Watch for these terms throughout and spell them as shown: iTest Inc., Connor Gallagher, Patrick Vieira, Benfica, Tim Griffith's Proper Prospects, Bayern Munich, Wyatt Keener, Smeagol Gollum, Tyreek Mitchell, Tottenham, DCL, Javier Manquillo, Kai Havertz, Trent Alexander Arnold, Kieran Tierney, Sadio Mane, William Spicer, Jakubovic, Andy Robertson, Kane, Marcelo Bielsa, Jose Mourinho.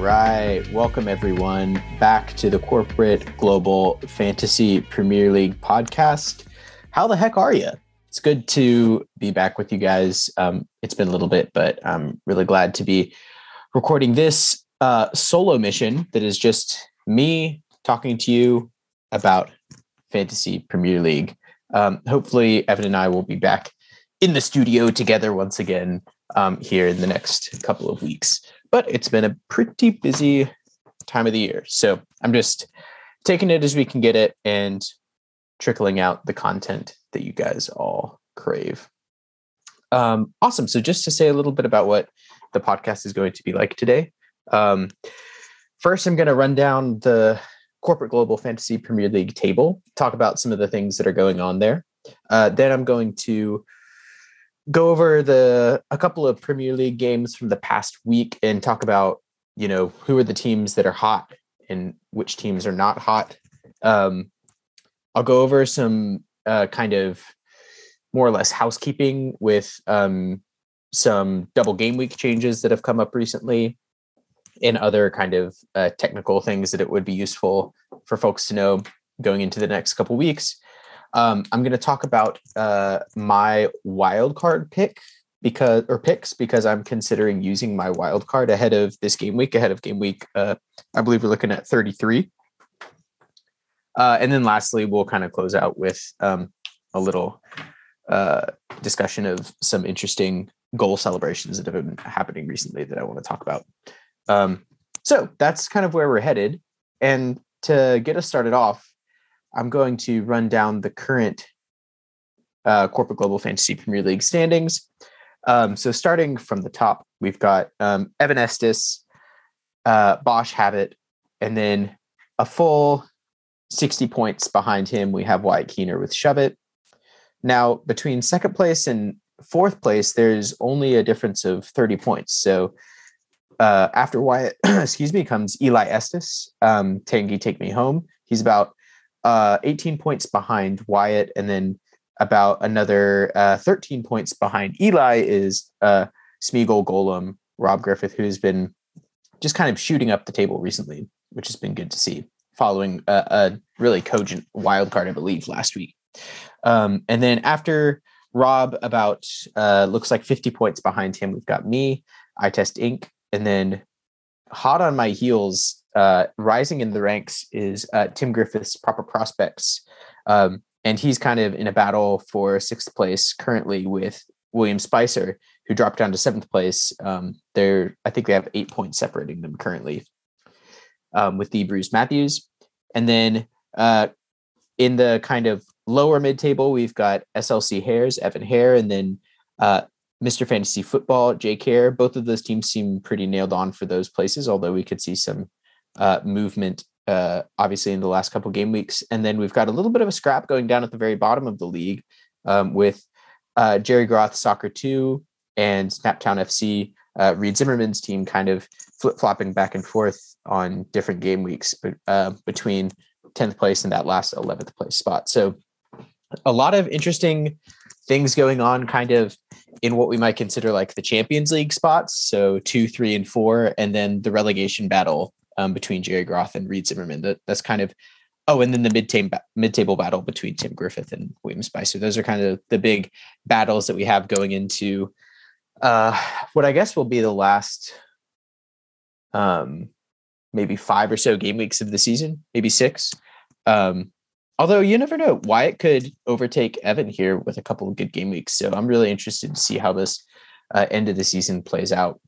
Right. Welcome, everyone, back to the Corporate Global Fantasy Premier League podcast. How the heck are you? It's good to be back with you guys. It's been a little bit, but I'm really glad to be recording this solo mission that is just me talking to you about Fantasy Premier League. Hopefully, Evan and I will be back in the studio together once again here in the next couple of weeks. But it's been a pretty busy time of the year. So I'm just taking it as we can get it and trickling out the content that you guys all crave. Awesome. So just to say a little bit about what the podcast is going to be like today. First, I'm going to run down the Corporate Global Fantasy Premier League table, talk about some of the things that are going on there. Then I'm going to go over a couple of Premier League games from the past week and talk about, you know, who are the teams that are hot and which teams are not hot. I'll go over some kind of more or less housekeeping with some double game week changes that have come up recently and other kind of technical things that it would be useful for folks to know going into the next couple weeks. I'm going to talk about my wildcard picks because I'm considering using my wildcard ahead of game week. I believe we're looking at 33. And then lastly, we'll kind of close out with a little discussion of some interesting goal celebrations that have been happening recently that I want to talk about. So that's kind of where we're headed. And to get us started off, I'm going to run down the current Corporate Global Fantasy Premier League standings. So starting from the top, we've got Evan Estes, Bosch Habit, and then a full 60 points behind him, we have Wyatt Keener with Shovit. Now, between second place and fourth place, there's only a difference of 30 points. So after Wyatt, comes Eli Estes, Tangi Take Me Home. He's about 18 points behind Wyatt, and then about another 13 points behind Eli is Smeagol Gollum, Rob Griffith, who's been just kind of shooting up the table recently, which has been good to see, following a really cogent wild card, I believe, last week. And then after Rob, about looks like 50 points behind him, we've got me, iTest Inc., and then hot on my heels, rising in the ranks is Tim Griffith's Proper Prospects. And he's kind of in a battle for sixth place currently with William Spicer, who dropped down to seventh place. I think they have 8 points separating them currently with the Bruce Matthews. And then in the kind of lower mid table, we've got SLC Hairs, Evan Hare, and then Mr. Fantasy Football, Jake Hare. Both of those teams seem pretty nailed on for those places, although we could see some movement obviously in the last couple game weeks. And then we've got a little bit of a scrap going down at the very bottom of the league with Jerry Groth Soccer 2 and Snaptown FC, Reed Zimmerman's team kind of flip-flopping back and forth on different game weeks between 10th place and that last 11th place spot. So a lot of interesting things going on kind of in what we might consider like the Champions League spots. So 2, 3, and 4, and then the relegation battle between Jerry Groth and Reed Zimmerman. That's kind of, and then the mid-table battle between Tim Griffith and William Spicer. Those are kind of the big battles that we have going into what I guess will be the last maybe five or so game weeks of the season, maybe six. Although you never know, Wyatt could overtake Evan here with a couple of good game weeks. So I'm really interested to see how this end of the season plays out.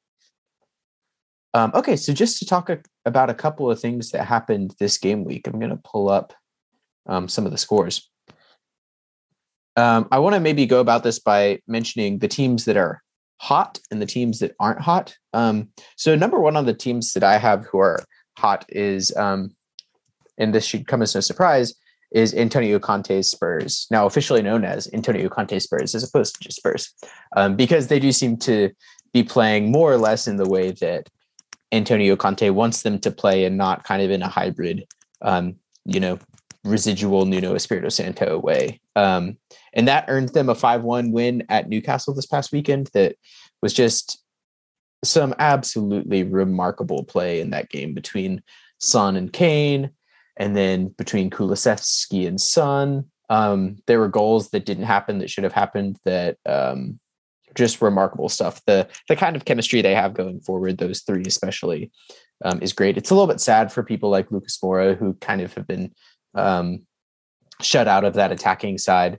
Okay, so just to talk about a couple of things that happened this game week, I'm going to pull up some of the scores. I want to maybe go about this by mentioning the teams that are hot and the teams that aren't hot. So number one on the teams that I have who are hot is, and this should come as no surprise, is Antonio Conte's Spurs, now officially known as Antonio Conte Spurs as opposed to just Spurs, because they do seem to be playing more or less in the way that Antonio Conte wants them to play and not kind of in a hybrid, residual Nuno Espirito Santo way. And that earned them a 5-1 win at Newcastle this past weekend that was just some absolutely remarkable play in that game between Son and Kane, and then between Kulusevski and Son. There were goals that didn't happen that should have happened, that just remarkable stuff. The kind of chemistry they have going forward, those three especially, is great. It's a little bit sad for people like Lucas Moura, who kind of have been shut out of that attacking side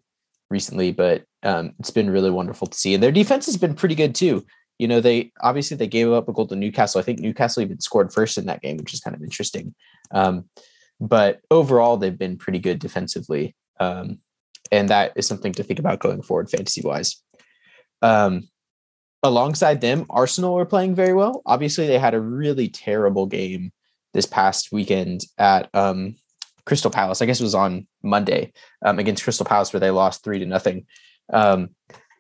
recently, but it's been really wonderful to see. And their defense has been pretty good too. You know, they gave up a goal to Newcastle. I think Newcastle even scored first in that game, which is kind of interesting. But overall, they've been pretty good defensively. And that is something to think about going forward, fantasy-wise. Alongside them, Arsenal were playing very well. Obviously, they had a really terrible game this past weekend at Crystal Palace. I guess it was on Monday against Crystal Palace, where they lost 3-0.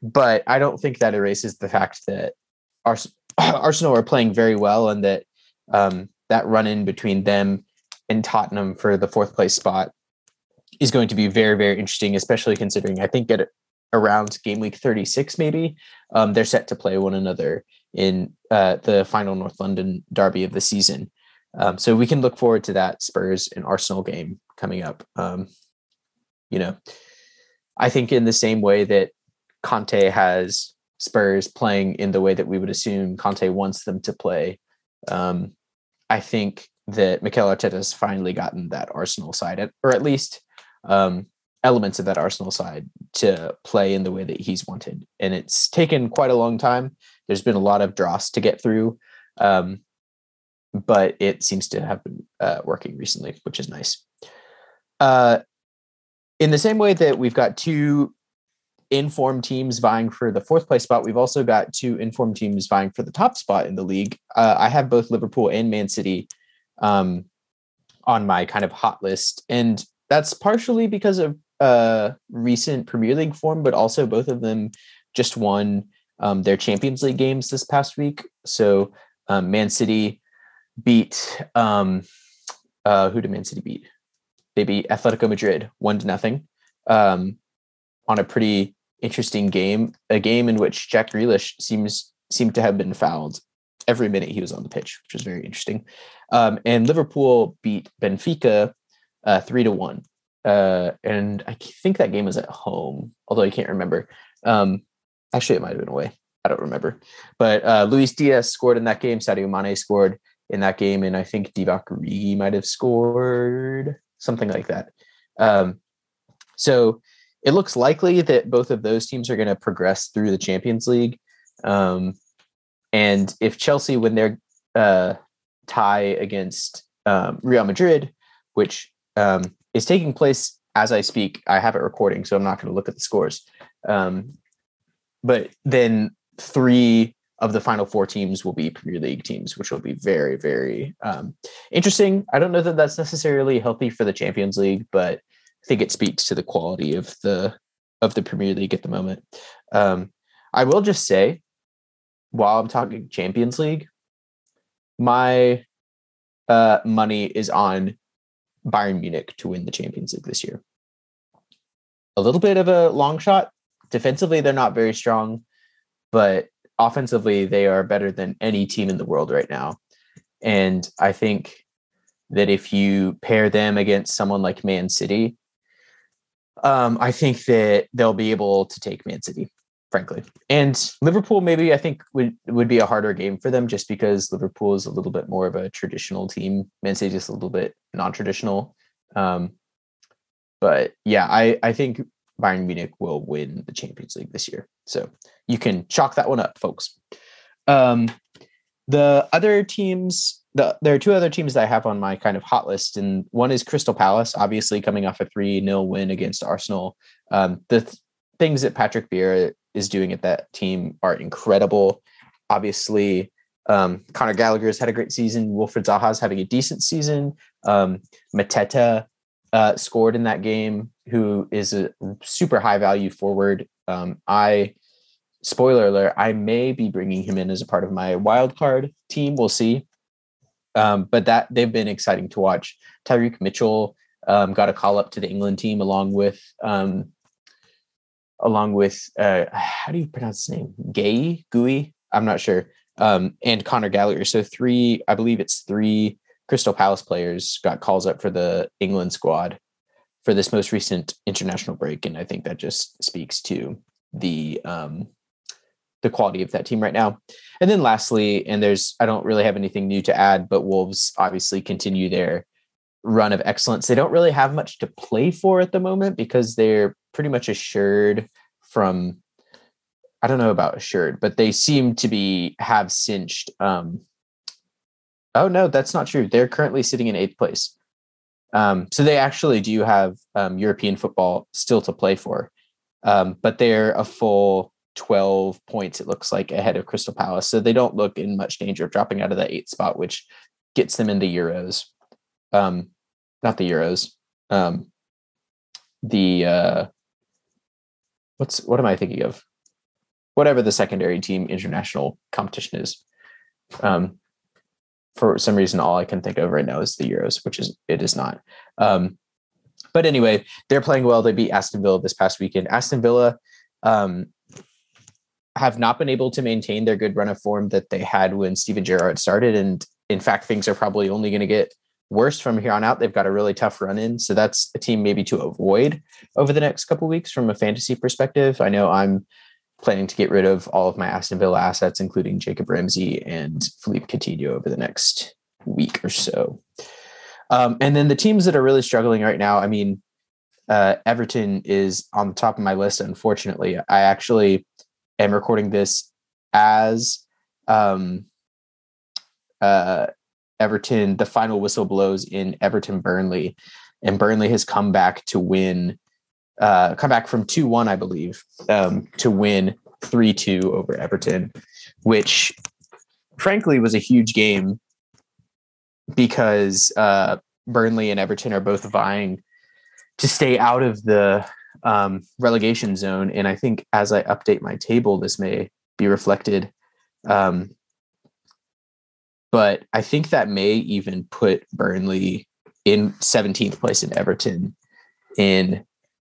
But I don't think that erases the fact that Arsenal are playing very well, and that that run-in between them and Tottenham for the fourth place spot is going to be very, very interesting, especially considering I think at around game week 36, maybe they're set to play one another in the final North London derby of the season. So we can look forward to that Spurs and Arsenal game coming up. I think in the same way that Conte has Spurs playing in the way that we would assume Conte wants them to play, I think that Mikel Arteta's finally gotten that Arsenal side, or at least elements of that Arsenal side, to play in the way that he's wanted. And it's taken quite a long time. There's been a lot of dross to get through, but it seems to have been working recently, which is nice. In the same way that we've got two informed teams vying for the fourth place spot, we've also got two informed teams vying for the top spot in the league. I have both Liverpool and Man City on my kind of hot list, and that's partially because of recent Premier League form, but also both of them just won their Champions League games this past week. So Man City beat who did Man City beat? They beat Atletico Madrid 1-0 on a pretty interesting game, a game in which Jack Grealish seemed to have been fouled every minute he was on the pitch, which was very interesting. And Liverpool beat Benfica 3-1. And I think that game was at home, although I can't remember. Actually, it might've been away. I don't remember. But Luis Diaz scored in that game. Sadio Mane scored in that game. And I think Divock Origi might've scored, something like that. So it looks likely that both of those teams are going to progress through the Champions League. And if Chelsea win their tie against Real Madrid, which is taking place as I speak, I have it recording, so I'm not going to look at the scores. But then three of the final four teams will be Premier League teams, which will be very, very interesting. I don't know that that's necessarily healthy for the Champions League, but I think it speaks to the quality of the Premier League at the moment. I will just say, while I'm talking Champions League, my money is on Bayern Munich to win the Champions League this year. A little bit of a long shot. Defensively, they're not very strong, but offensively, they are better than any team in the world right now. And I think that if you pair them against someone like Man City, I think that they'll be able to take Man City, frankly. And Liverpool, maybe, I think would be a harder game for them, just because Liverpool is a little bit more of a traditional team. Man City is a little bit non-traditional. But yeah, I think Bayern Munich will win the Champions League this year. So you can chalk that one up, folks. The other teams, there are two other teams that I have on my kind of hot list. And one is Crystal Palace, obviously coming off a 3-0 win against Arsenal. The things that Patrick Vieira is doing at that team are incredible. Obviously, Connor Gallagher has had a great season. Wilfried Zaha is having a decent season. Mateta scored in that game, who is a super high value forward. Spoiler alert, I may be bringing him in as a part of my wild card team. We'll see. But that they've been exciting to watch. Tyreek Mitchell got a call up to the England team along with how do you pronounce his name? Gueye? I'm not sure. and Connor Gallagher. So three Crystal Palace players got calls up for the England squad for this most recent international break. And I think that just speaks to the quality of that team right now. And then lastly, and I don't really have anything new to add, but Wolves obviously continue their run of excellence. They don't really have much to play for at the moment because they're pretty much assured from, I don't know about assured, but they seem to have cinched. Oh no, that's not true. They're currently sitting in 8th place. So they actually do have European football still to play for. But they're a full 12 points, it looks like, ahead of Crystal Palace. So they don't look in much danger of dropping out of that 8th spot, which gets them into Euros. Not the Euros. What am I thinking of? Whatever the secondary team international competition is. For some reason, all I can think of right now is the Euros, which it is not. But anyway, they're playing well. They beat Aston Villa this past weekend. Aston Villa have not been able to maintain their good run of form that they had when Steven Gerrard started. And in fact, things are probably only going to get worse from here on out. They've got a really tough run in. So that's a team maybe to avoid over the next couple of weeks from a fantasy perspective. I know I'm planning to get rid of all of my Aston Villa assets, including Jacob Ramsey and Philippe Coutinho over the next week or so. And then the teams that are really struggling right now, I mean, Everton is on the top of my list, unfortunately. I actually am recording this as Everton, the final whistle blows in Everton-Burnley, and Burnley has come back to win, come back from 2-1, I believe, to win 3-2 over Everton, which frankly was a huge game because Burnley and Everton are both vying to stay out of the relegation zone. And I think as I update my table, this may be reflected. But I think that may even put Burnley in 17th place and Everton in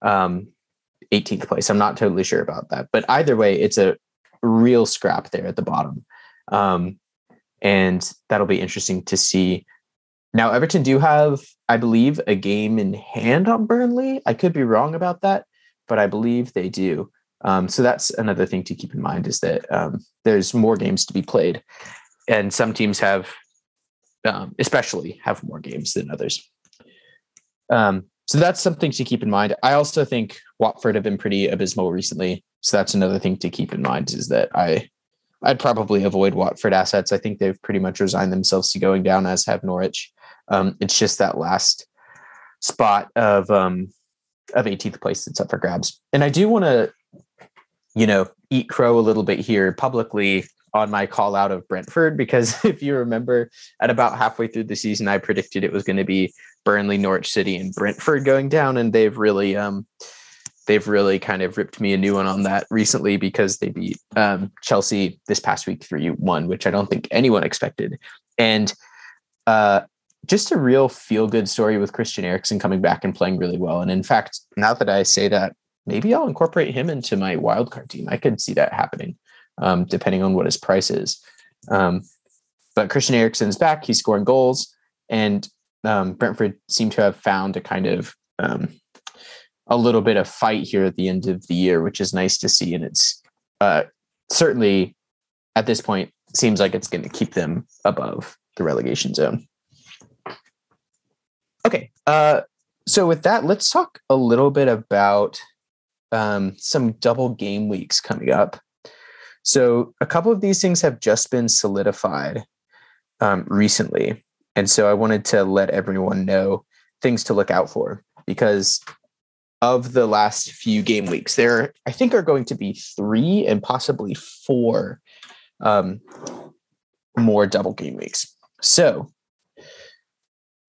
18th place. I'm not totally sure about that, but either way, it's a real scrap there at the bottom. And that'll be interesting to see. Now, Everton do have, I believe, a game in hand on Burnley. I could be wrong about that, but I believe they do. So that's another thing to keep in mind is that there's more games to be played. And some teams especially have more games than others. So that's something to keep in mind. I also think Watford have been pretty abysmal recently. So that's another thing to keep in mind is that I'd probably avoid Watford assets. I think they've pretty much resigned themselves to going down, as have Norwich. It's just that last spot of 18th place that's up for grabs. And I do want to, eat crow a little bit here publicly on my call out of Brentford, because if you remember, at about halfway through the season, I predicted it was going to be Burnley, Norwich City, and Brentford going down, and they've really kind of ripped me a new one on that recently because they beat Chelsea this past week 3-1, which I don't think anyone expected. And just a real feel-good story with Christian Eriksen coming back and playing really well. And in fact, now that I say that, maybe I'll incorporate him into my wildcard team. I could see that happening, depending on what his price is. But Christian Eriksen's back. He's scoring goals. And Brentford seem to have found a kind of a little bit of fight here at the end of the year, which is nice to see. And it's certainly at this point seems like it's going to keep them above the relegation zone. Okay. So with that, let's talk a little bit about some double game weeks coming up. So a couple of these things have just been solidified recently. And so I wanted to let everyone know things to look out for, because of the last few game weeks, there, I think, are going to be 3 and possibly 4 more double game weeks. So,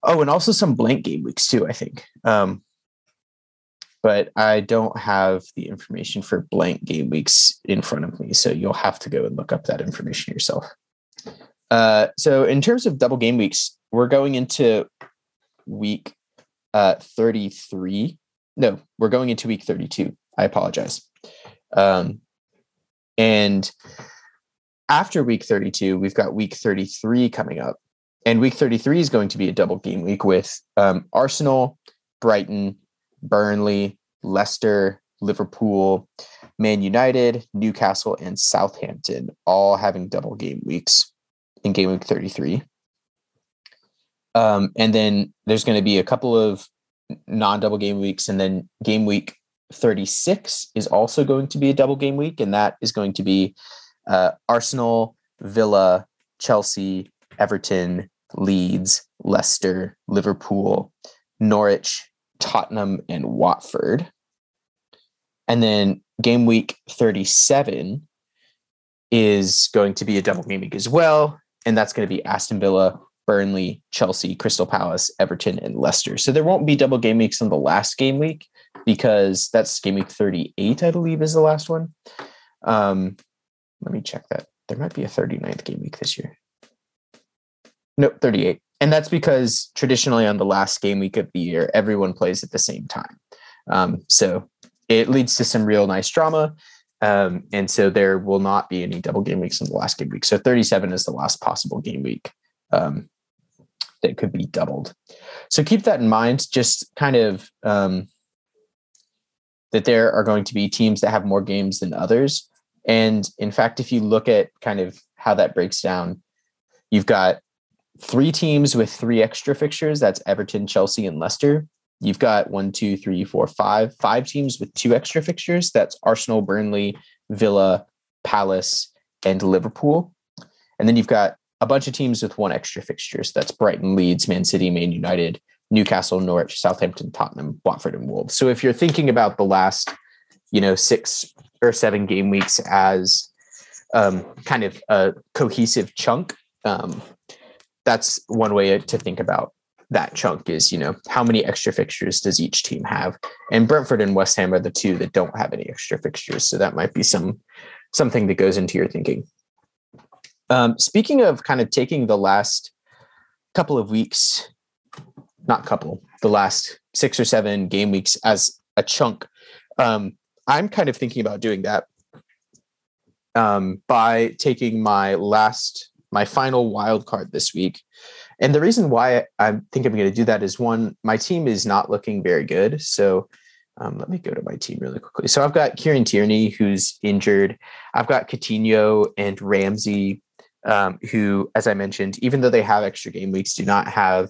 and also some blank game weeks too, I think. But I don't have the information for blank game weeks in front of me, so you'll have to go and look up that information yourself. So in terms of double game weeks, we're going into week 33. No, we're going into week 32. I apologize. And After week 32, we've got week 33 coming up. And week 33 is going to be a double game week with Arsenal, Brighton, Burnley, Leicester, Liverpool, Man United, Newcastle, and Southampton, all having double game weeks in game week 33. And then there's going to be a couple of non-double game weeks. And then game week 36 is also going to be a double game week. And that is going to be Arsenal, Villa, Chelsea, Everton, Leeds, Leicester, Liverpool, Norwich, Tottenham, and Watford. And then game week 37 is going to be a double game week as well. And that's going to be Aston Villa, Burnley, Chelsea, Crystal Palace, Everton, and Leicester. So there won't be double game weeks on the last game week because that's game week 38, I believe, is the last one. Let me check that. There might be a 39th game week this year. No, 38. And that's because traditionally on the last game week of the year, everyone plays at the same time. So it leads to some real nice drama. And so there will not be any double game weeks in the last game week. So 37 is the last possible game week that could be doubled. So keep that in mind, just kind of that there are going to be teams that have more games than others. And in fact, if you look at kind of how that breaks down, you've got three teams with three extra fixtures. That's Everton, Chelsea, and Leicester. You've got 1, 2, 3, 4, 5. Five teams with two extra fixtures. That's Arsenal, Burnley, Villa, Palace, and Liverpool. And then you've got a bunch of teams with one extra fixture. So that's Brighton, Leeds, Man City, Man United, Newcastle, Norwich, Southampton, Tottenham, Watford, and Wolves. So if you're thinking about the last, 6 or 7 game weeks as kind of a cohesive chunk, that's one way to think about that chunk is, how many extra fixtures does each team have? And Brentford and West Ham are the two that don't have any extra fixtures. So that might be something that goes into your thinking. Speaking of kind of taking the last couple of weeks, the last 6 or 7 game weeks as a chunk, I'm kind of thinking about doing that by taking my final wild card this week. And the reason why I think I'm going to do that is, one, my team is not looking very good. So let me go to my team really quickly. So I've got Kieran Tierney, who's injured. I've got Coutinho and Ramsey, who, as I mentioned, even though they have extra game weeks, do not have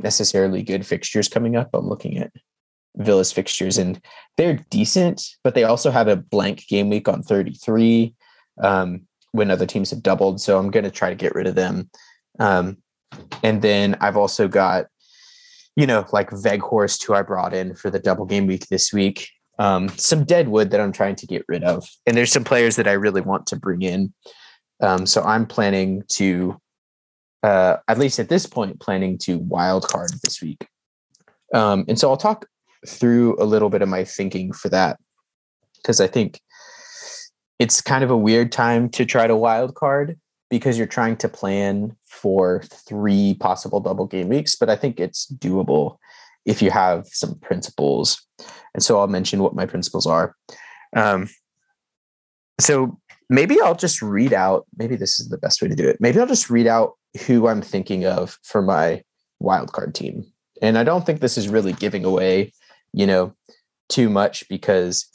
necessarily good fixtures coming up. I'm looking at Villa's fixtures, and they're decent, but they also have a blank game week on 33. When other teams have doubled. So I'm going to try to get rid of them. And then I've also got, Veghorst, who I brought in for the double game week this week. Some dead wood that I'm trying to get rid of. And there's some players that I really want to bring in. So I'm planning to, at least at this point, wild card this week. And so I'll talk through a little bit of my thinking for that, because I think it's kind of a weird time to try to wild card because you're trying to plan for 3 possible double game weeks, but I think it's doable if you have some principles. And so I'll mention what my principles are. So maybe I'll just read out, maybe this is the best way to do it. Maybe I'll just read out who I'm thinking of for my wild card team. And I don't think this is really giving away, too much, because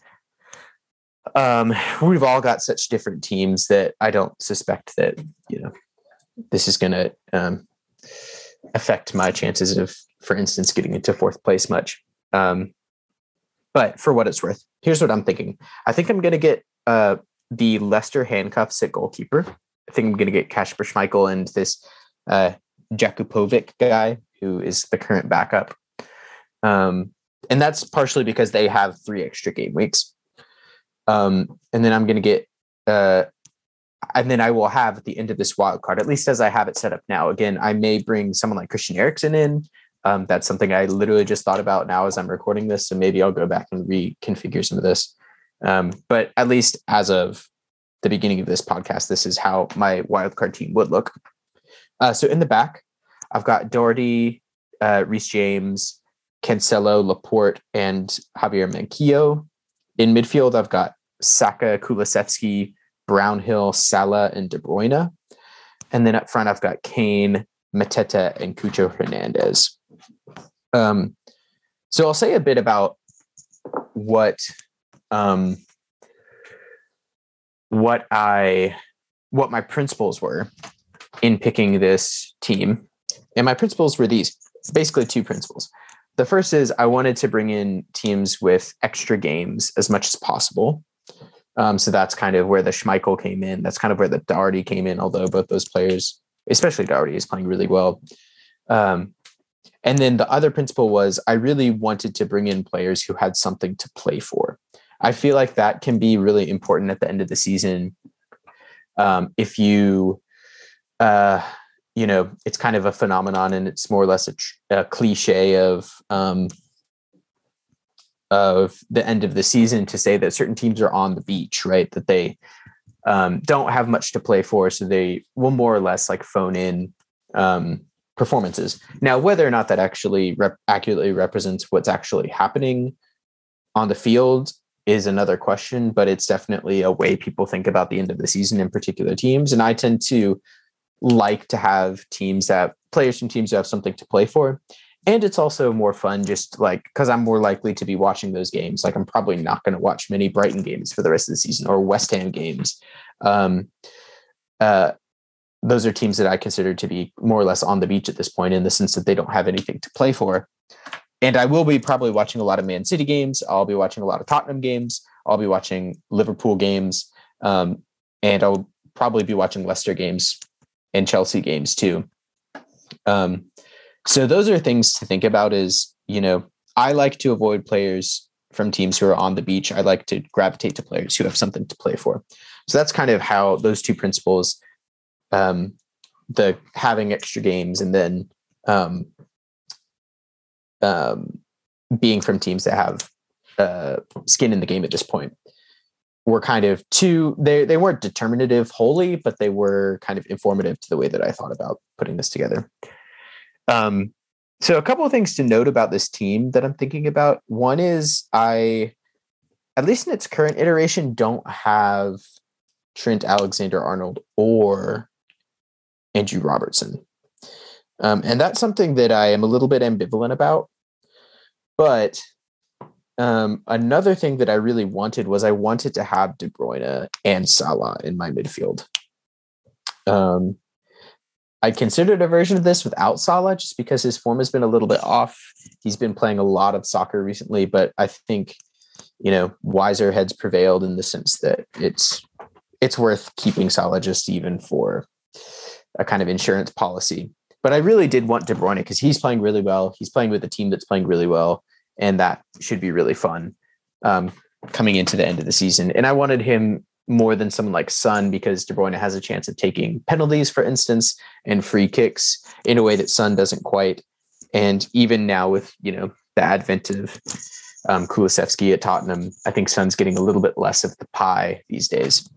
we've all got such different teams that I don't suspect that, this is going to affect my chances of, for instance, getting into 4th place much. But for what it's worth, here's what I'm thinking. I think I'm going to get the Leicester handcuffs at goalkeeper. I think I'm going to get Kasper Schmeichel and this Jakubovic guy, who is the current backup. And that's partially because they have 3 extra game weeks. And then I'm going to get, and then I will have at the end of this wild card, at least as I have it set up now. Again, I may bring someone like Christian Eriksen in. That's something I literally just thought about now as I'm recording this. So maybe I'll go back and reconfigure some of this. But at least as of the beginning of this podcast, this is how my wild card team would look. So in the back, I've got Doherty, Reece James, Cancelo, Laporte, and Javier Manquillo. In midfield, I've got Saka, Kulusevski, Brownhill, Salah, and De Bruyne. And then up front, I've got Kane, Mateta, and Cucho Hernandez. So I'll say a bit about what my principles were in picking this team. And my principles were these, basically two principles. The first is I wanted to bring in teams with extra games as much as possible. So that's kind of where the Schmeichel came in. That's kind of where the Doherty came in, although both those players, especially Doherty, is playing really well. And then the other principle was I really wanted to bring in players who had something to play for. I feel like that can be really important at the end of the season. If you, it's kind of a phenomenon, and it's more or less a cliche of the end of the season to say that certain teams are on the beach, right? That they don't have much to play for. So they will more or less like phone in performances. Now, whether or not that actually accurately represents what's actually happening on the field is another question, but it's definitely a way people think about the end of the season in particular teams. And I tend to like to have players from teams who have something to play for. And it's also more fun just like, because I'm more likely to be watching those games. Like I'm probably not going to watch many Brighton games for the rest of the season or West Ham games. Those are teams that I consider to be more or less on the beach at this point in the sense that they don't have anything to play for. And I will be probably watching a lot of Man City games. I'll be watching a lot of Tottenham games. I'll be watching Liverpool games. And I'll probably be watching Leicester games and Chelsea games too. So those are things to think about is, I like to avoid players from teams who are on the beach. I like to gravitate to players who have something to play for. So that's kind of how those two principles, the having extra games and then, being from teams that have skin in the game at this point, were kind of they weren't determinative wholly, but they were kind of informative to the way that I thought about putting this together. So a couple of things to note about this team that I'm thinking about. One is I, at least in its current iteration, don't have Trent Alexander Arnold or Andrew Robertson. And that's something that I am a little bit ambivalent about. But another thing that I really wanted was I wanted to have De Bruyne and Salah in my midfield. I considered a version of this without Salah just because his form has been a little bit off. He's been playing a lot of soccer recently, but I think, wiser heads prevailed in the sense that it's worth keeping Salah just even for a kind of insurance policy. But I really did want De Bruyne because he's playing really well. He's playing with a team that's playing really well, and that should be really fun coming into the end of the season. And I wanted him more than someone like Son because De Bruyne has a chance of taking penalties, for instance, and free kicks in a way that Son doesn't quite. And even now with, the advent of Kulusevski at Tottenham, I think Son's getting a little bit less of the pie these days.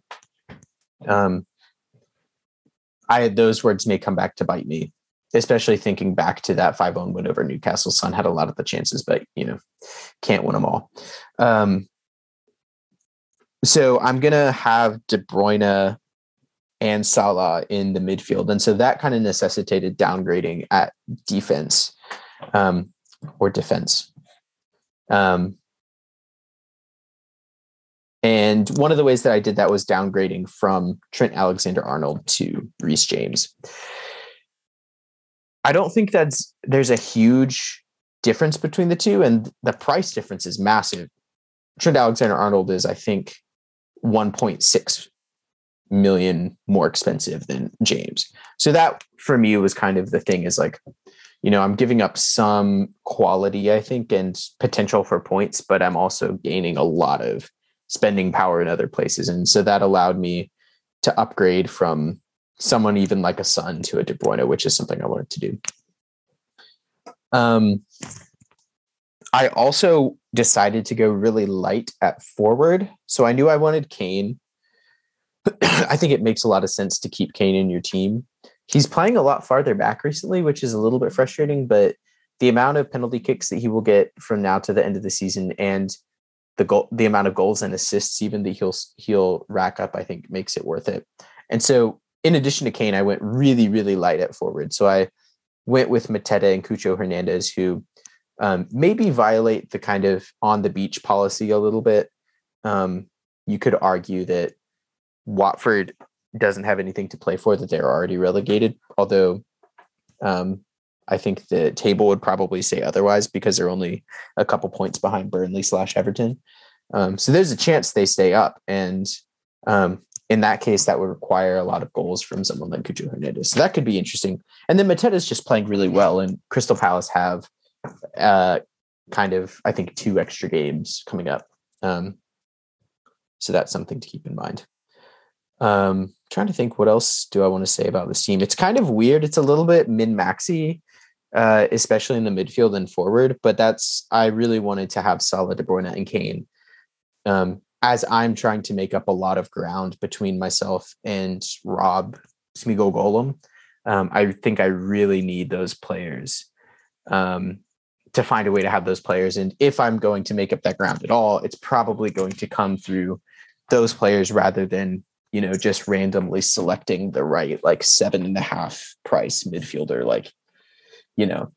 Those words may come back to bite me, especially thinking back to that 5-1 win over Newcastle. Son had a lot of the chances, but, can't win them all. So I'm going to have De Bruyne and Salah in the midfield. And so that kind of necessitated downgrading at defense or defense. And one of the ways that I did that was downgrading from Trent Alexander-Arnold to Reece James. I don't think there's a huge difference between the two, and the price difference is massive. Trent Alexander-Arnold is, I think, 1.6 million more expensive than James. So that for me was kind of the thing is like, I'm giving up some quality, I think, and potential for points, but I'm also gaining a lot of spending power in other places. And so that allowed me to upgrade from someone even like a Son to a De Bruyne, which is something I wanted to do. I also decided to go really light at forward. So I knew I wanted Kane. I think it makes a lot of sense to keep Kane in your team. He's playing a lot farther back recently, which is a little bit frustrating, but the amount of penalty kicks that he will get from now to the end of the season and the amount of goals and assists even that he'll rack up, I think makes it worth it. And so in addition to Kane, I went really, really light at forward. So I went with Mateta and Cucho Hernandez, who maybe violate the kind of on the beach policy a little bit. You could argue that Watford doesn't have anything to play for, that they're already relegated, although I think the table would probably say otherwise because they're only a couple points behind Burnley/Everton. So there's a chance they stay up. And in that case, that would require a lot of goals from someone like Cucho Hernandez. So that could be interesting. And then Mateta's just playing really well, and Crystal Palace have kind of, I think, 2 extra games coming up. So that's something to keep in mind. Trying to think, what else do I want to say about this team? It's kind of weird. It's a little bit min-maxy, especially in the midfield and forward, but I really wanted to have Salah, De Bruyne, and Kane, as I'm trying to make up a lot of ground between myself and Rob Smeagol Gollum. I think I really need those players, to find a way to have those players. And if I'm going to make up that ground at all, it's probably going to come through those players rather than, you know, just randomly selecting the right, like, 7.5 price midfielder. Like, you know,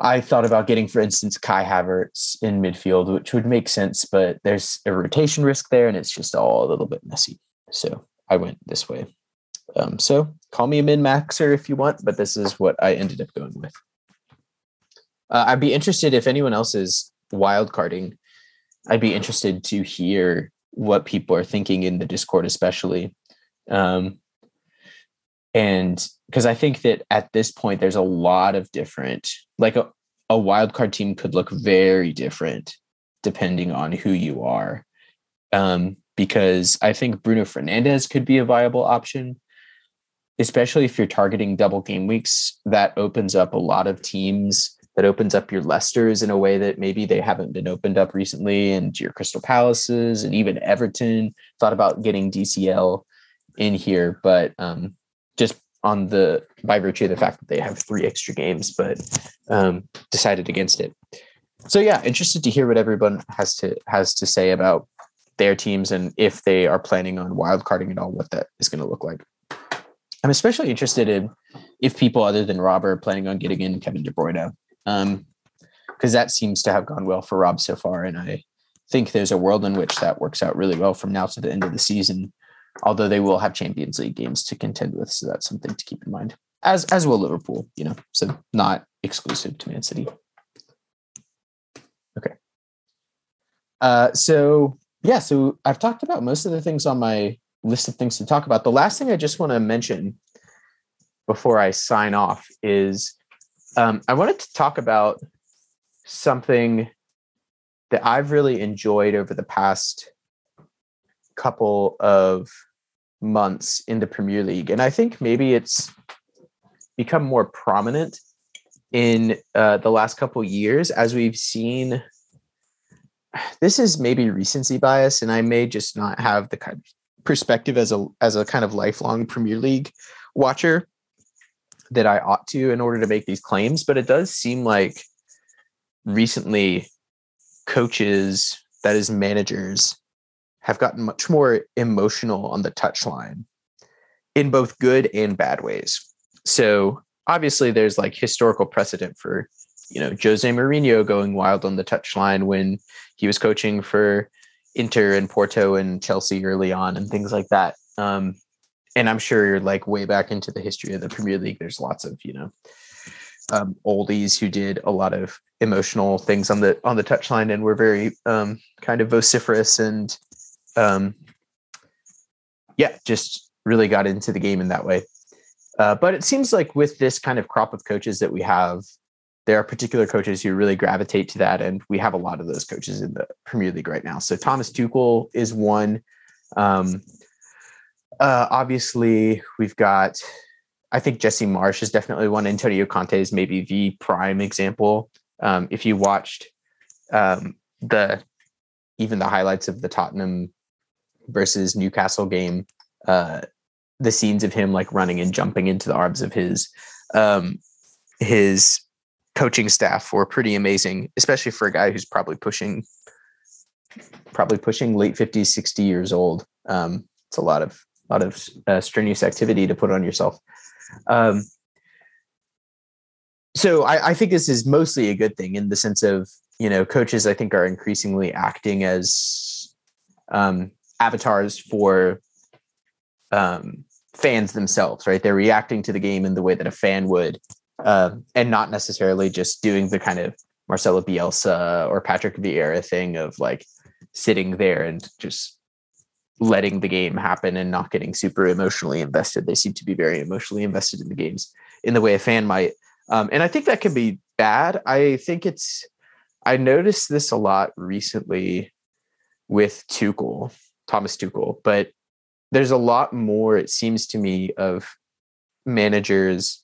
I thought about getting, for instance, Kai Havertz in midfield, which would make sense, but there's a rotation risk there and it's just all a little bit messy. So I went this way. So call me a min-maxer if you want, but this is what I ended up going with. I'd be interested if anyone else is wildcarding. I'd be interested to hear what people are thinking in the Discord, especially. And because I think that at this point, there's a lot of different, like, a wildcard team could look very different depending on who you are. Because I think Bruno Fernandes could be a viable option, especially if you're targeting double game weeks. That opens up a lot of teams. That opens up your Leicesters in a way that maybe they haven't been opened up recently, and your Crystal Palaces and even Everton. Thought about getting DCL in here, but just by virtue of the fact that they have 3 extra games, but decided against it. So yeah, interested to hear what everyone has to say about their teams and if they are planning on wildcarding at all, what that is going to look like. I'm especially interested in if people other than Rob are planning on getting in Kevin De Bruyne. Because that seems to have gone well for Rob so far, and I think there's a world in which that works out really well from now to the end of the season, although they will have Champions League games to contend with, so that's something to keep in mind, as will Liverpool, you know, so not exclusive to Man City. Okay. So I've talked about most of the things on my list of things to talk about. The last thing I just want to mention before I sign off is I wanted to talk about something that I've really enjoyed over the past couple of months in the Premier League. And I think maybe it's become more prominent in the last couple years as we've seen. This is maybe recency bias, and I may just not have the kind of perspective as a kind of lifelong Premier League watcher that I ought to in order to make these claims, but it does seem like recently coaches, that is managers, have gotten much more emotional on the touchline in both good and bad ways. So obviously there's like historical precedent for, you know, Jose Mourinho going wild on the touchline when he was coaching for Inter and Porto and Chelsea early on and things like that. And I'm sure you're like way back into the history of the Premier League. There's lots of, you know, oldies who did a lot of emotional things on the touchline and were very kind of vociferous and just really got into the game in that way. But it seems like with this kind of crop of coaches that we have, there are particular coaches who really gravitate to that. And we have a lot of those coaches in the Premier League right now. So Thomas Tuchel is one. Obviously, we've got, I think Jesse Marsch is definitely one. Antonio Conte is maybe the prime example. If you watched even the highlights of the Tottenham versus Newcastle game, the scenes of him like running and jumping into the arms of his coaching staff were pretty amazing, especially for a guy who's probably pushing probably pushing late 50s, 60 years old. It's a lot of strenuous activity to put on yourself. So I think this is mostly a good thing in the sense of, you know, coaches, I think, are increasingly acting as avatars for fans themselves, right? They're reacting to the game in the way that a fan would, and not necessarily just doing the kind of Marcelo Bielsa or Patrick Vieira thing of like sitting there and just letting the game happen and not getting super emotionally invested. They seem to be very emotionally invested in the games in the way a fan might. And I think that can be bad. I noticed this a lot recently with Tuchel, Thomas Tuchel, but there's a lot more, it seems to me, of managers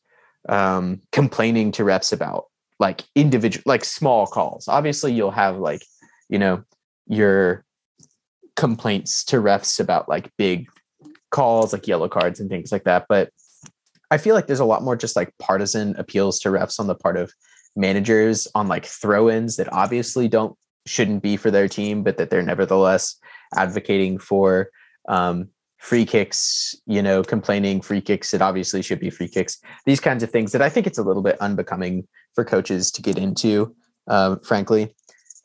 complaining to refs about like individual, like small calls. Obviously you'll have like, you know, your complaints to refs about like big calls, like yellow cards and things like that. But I feel like there's a lot more just like partisan appeals to refs on the part of managers on like throw-ins that obviously shouldn't be for their team, but that they're nevertheless advocating for. Free kicks, you know, complaining free kicks that obviously should be free kicks, these kinds of things that I think it's a little bit unbecoming for coaches to get into, frankly.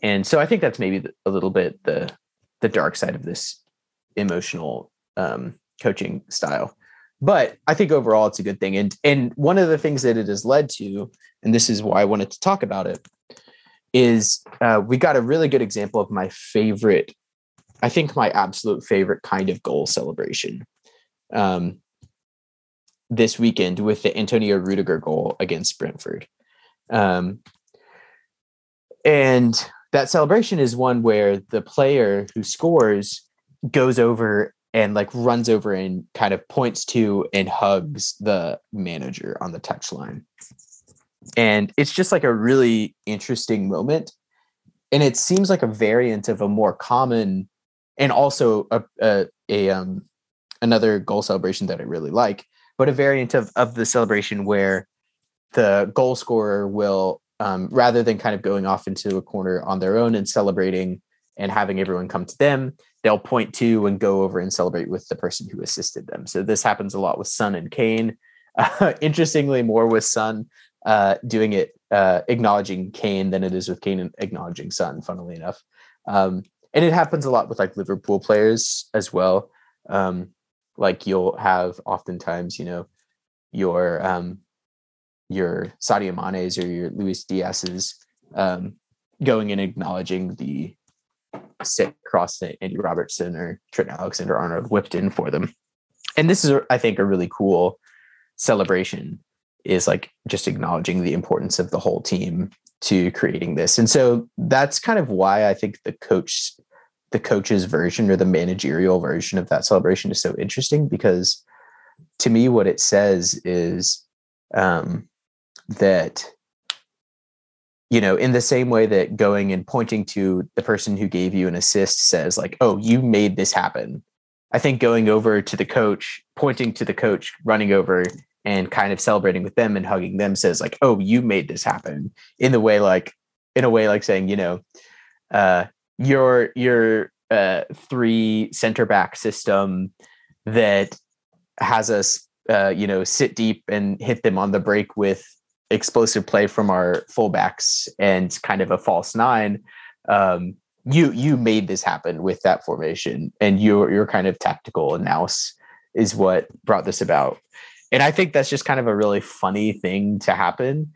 And so I think that's maybe a little bit the dark side of this emotional coaching style. But I think overall it's a good thing. And one of the things that it has led to, and this is why I wanted to talk about it, is we got a really good example of my favorite, I think my absolute favorite kind of goal celebration this weekend with the Antonio Rüdiger goal against Brentford. And that celebration is one where the player who scores goes over and like runs over and kind of points to and hugs the manager on the touchline. And it's just like a really interesting moment. And it seems like a variant of a more common and also another goal celebration that I really like, but a variant of the celebration where the goal scorer will, rather than kind of going off into a corner on their own and celebrating and having everyone come to them, they'll point to and go over and celebrate with the person who assisted them. So this happens a lot with Son and Kane. Interestingly, more with Son doing it, acknowledging Kane than it is with Kane and acknowledging Son, funnily enough. And it happens a lot with like Liverpool players as well. Like you'll have oftentimes, you know, your Sadio Mane's or your Luis Diaz's going and acknowledging the set cross that Andy Robertson or Trent Alexander Arnold whipped in for them. And this is, I think, a really cool celebration, is like just acknowledging the importance of the whole team to creating this. And so that's kind of why I think the coach's version or the managerial version of that celebration is so interesting, because to me, what it says is that, you know, in the same way that going and pointing to the person who gave you an assist says like, oh, you made this happen. I think going over to the coach, pointing to the coach, running over and kind of celebrating with them and hugging them says like, oh, you made this happen, in a way like saying, you know, your 3 center back system that has us, you know, sit deep and hit them on the break with explosive play from our fullbacks and kind of a false 9. You made this happen with that formation, and your kind of tactical analysis is what brought this about. And I think that's just kind of a really funny thing to happen.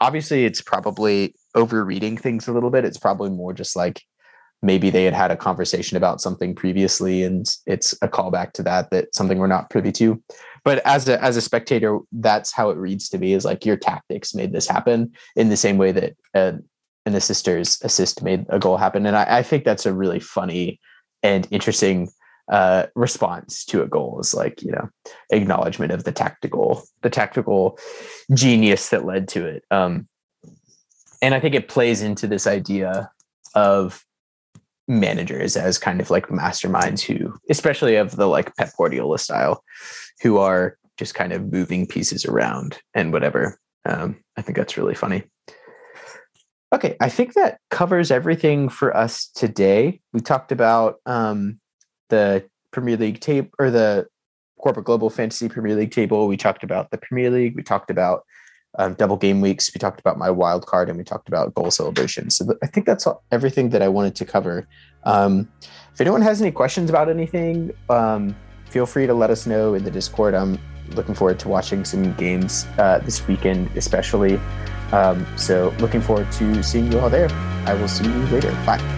Obviously, it's probably overreading things a little bit. It's probably more just like maybe they had a conversation about something previously, and it's a callback to that something we're not privy to. But as a spectator, that's how it reads to me, is like your tactics made this happen in the same way that an assister's assist made a goal happen. And I think that's a really funny and interesting response to a goal, is like, you know, acknowledgement of the tactical genius that led to it. And I think it plays into this idea of managers as kind of like masterminds who, especially of the like Pep Guardiola style, who are just kind of moving pieces around and whatever. I think that's really funny. Okay, I think that covers everything for us today. We talked about the Premier League table, or the Corporate Global Fantasy Premier League table. We talked about the Premier League. We talked about double game weeks. We talked about my wild card, and we talked about goal celebrations. So I think that's everything that I wanted to cover. If anyone has any questions about anything, feel free to let us know in the Discord. I'm looking forward to watching some games this weekend, especially. So looking forward to seeing you all there. I will see you later. Bye.